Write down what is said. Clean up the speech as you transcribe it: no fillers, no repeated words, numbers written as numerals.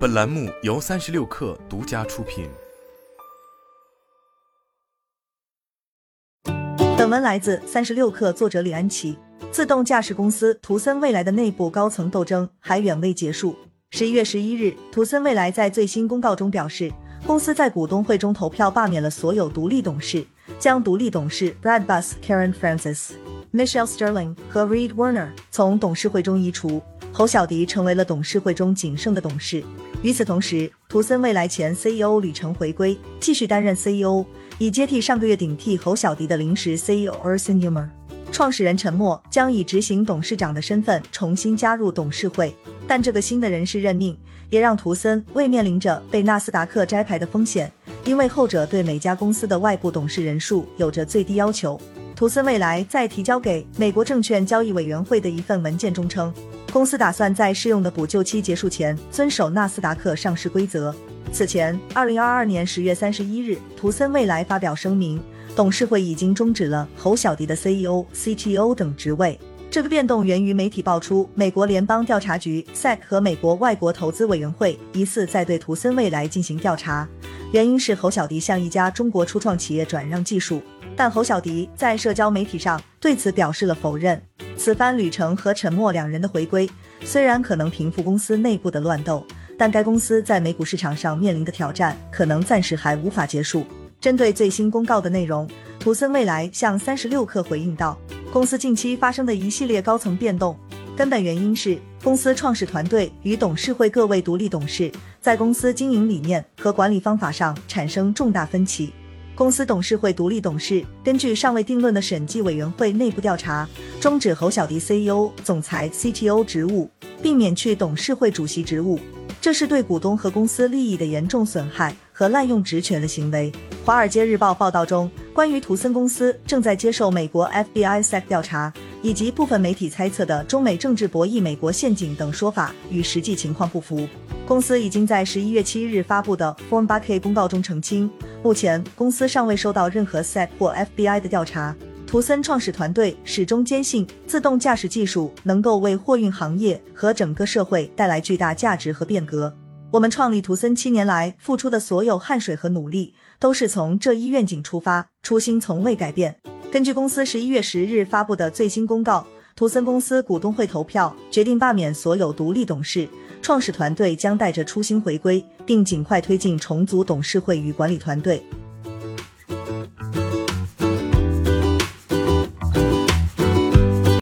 本栏目由36氪独家出品。本文来自36氪，作者李安琪。自动驾驶公司图森未来的内部高层斗争还远未结束。11月11日，图森未来在最新公告中表示，公司在股东会中投票罢免了所有独立董事，将独立董事 Brad Bus、Karen Francis、Michelle Sterling 和 Reed Werner 从董事会中移除，侯小迪成为了董事会中仅剩的董事。与此同时，图森未来前 CEO 李成回归，继续担任 CEO， 以接替上个月顶替侯小迪的临时 CEO Ursinumer。创始人陈默将以执行董事长的身份重新加入董事会，但这个新的人事任命也让图森未面临着被纳斯达克摘牌的风险，因为后者对每家公司的外部董事人数有着最低要求。图森未来在提交给美国证券交易委员会的一份文件中称，公司打算在适用的补救期结束前遵守纳斯达克上市规则。此前2022年10月31日，图森未来发表声明，董事会已经终止了侯小迪的 CEO、CTO 等职位。这个变动源于媒体爆出美国联邦调查局 SEC 和美国外国投资委员会疑似在对图森未来进行调查，原因是侯小迪向一家中国初创企业转让技术，但侯小迪在社交媒体上对此表示了否认。此番吕成和陈默两人的回归虽然可能平复公司内部的乱斗，但该公司在美股市场上面临的挑战可能暂时还无法结束。针对最新公告的内容，图森未来向36氪回应道，公司近期发生的一系列高层变动，根本原因是公司创始团队与董事会各位独立董事在公司经营理念和管理方法上产生重大分歧。公司董事会独立董事根据尚未定论的审计委员会内部调查，终止侯小迪 CEO、 总裁、 CTO 职务，并免去董事会主席职务，这是对股东和公司利益的严重损害和滥用职权的行为。华尔街日报报道中，关于图森公司正在接受美国 FBI、 SEC 调查，以及部分媒体猜测的中美政治博弈、美国陷阱等说法与实际情况不符。公司已经在11月7日发布的 Form 8K 公告中澄清，目前公司尚未收到任何 SEC 或 FBI 的调查。图森创始团队始终坚信自动驾驶技术能够为货运行业和整个社会带来巨大价值和变革。我们创立图森7年来付出的所有汗水和努力，都是从这一愿景出发，初心从未改变。根据公司11月10日发布的最新公告，图森公司股东会投票决定罢免所有独立董事，创始团队将带着初心回归，并尽快推进重组董事会与管理团队。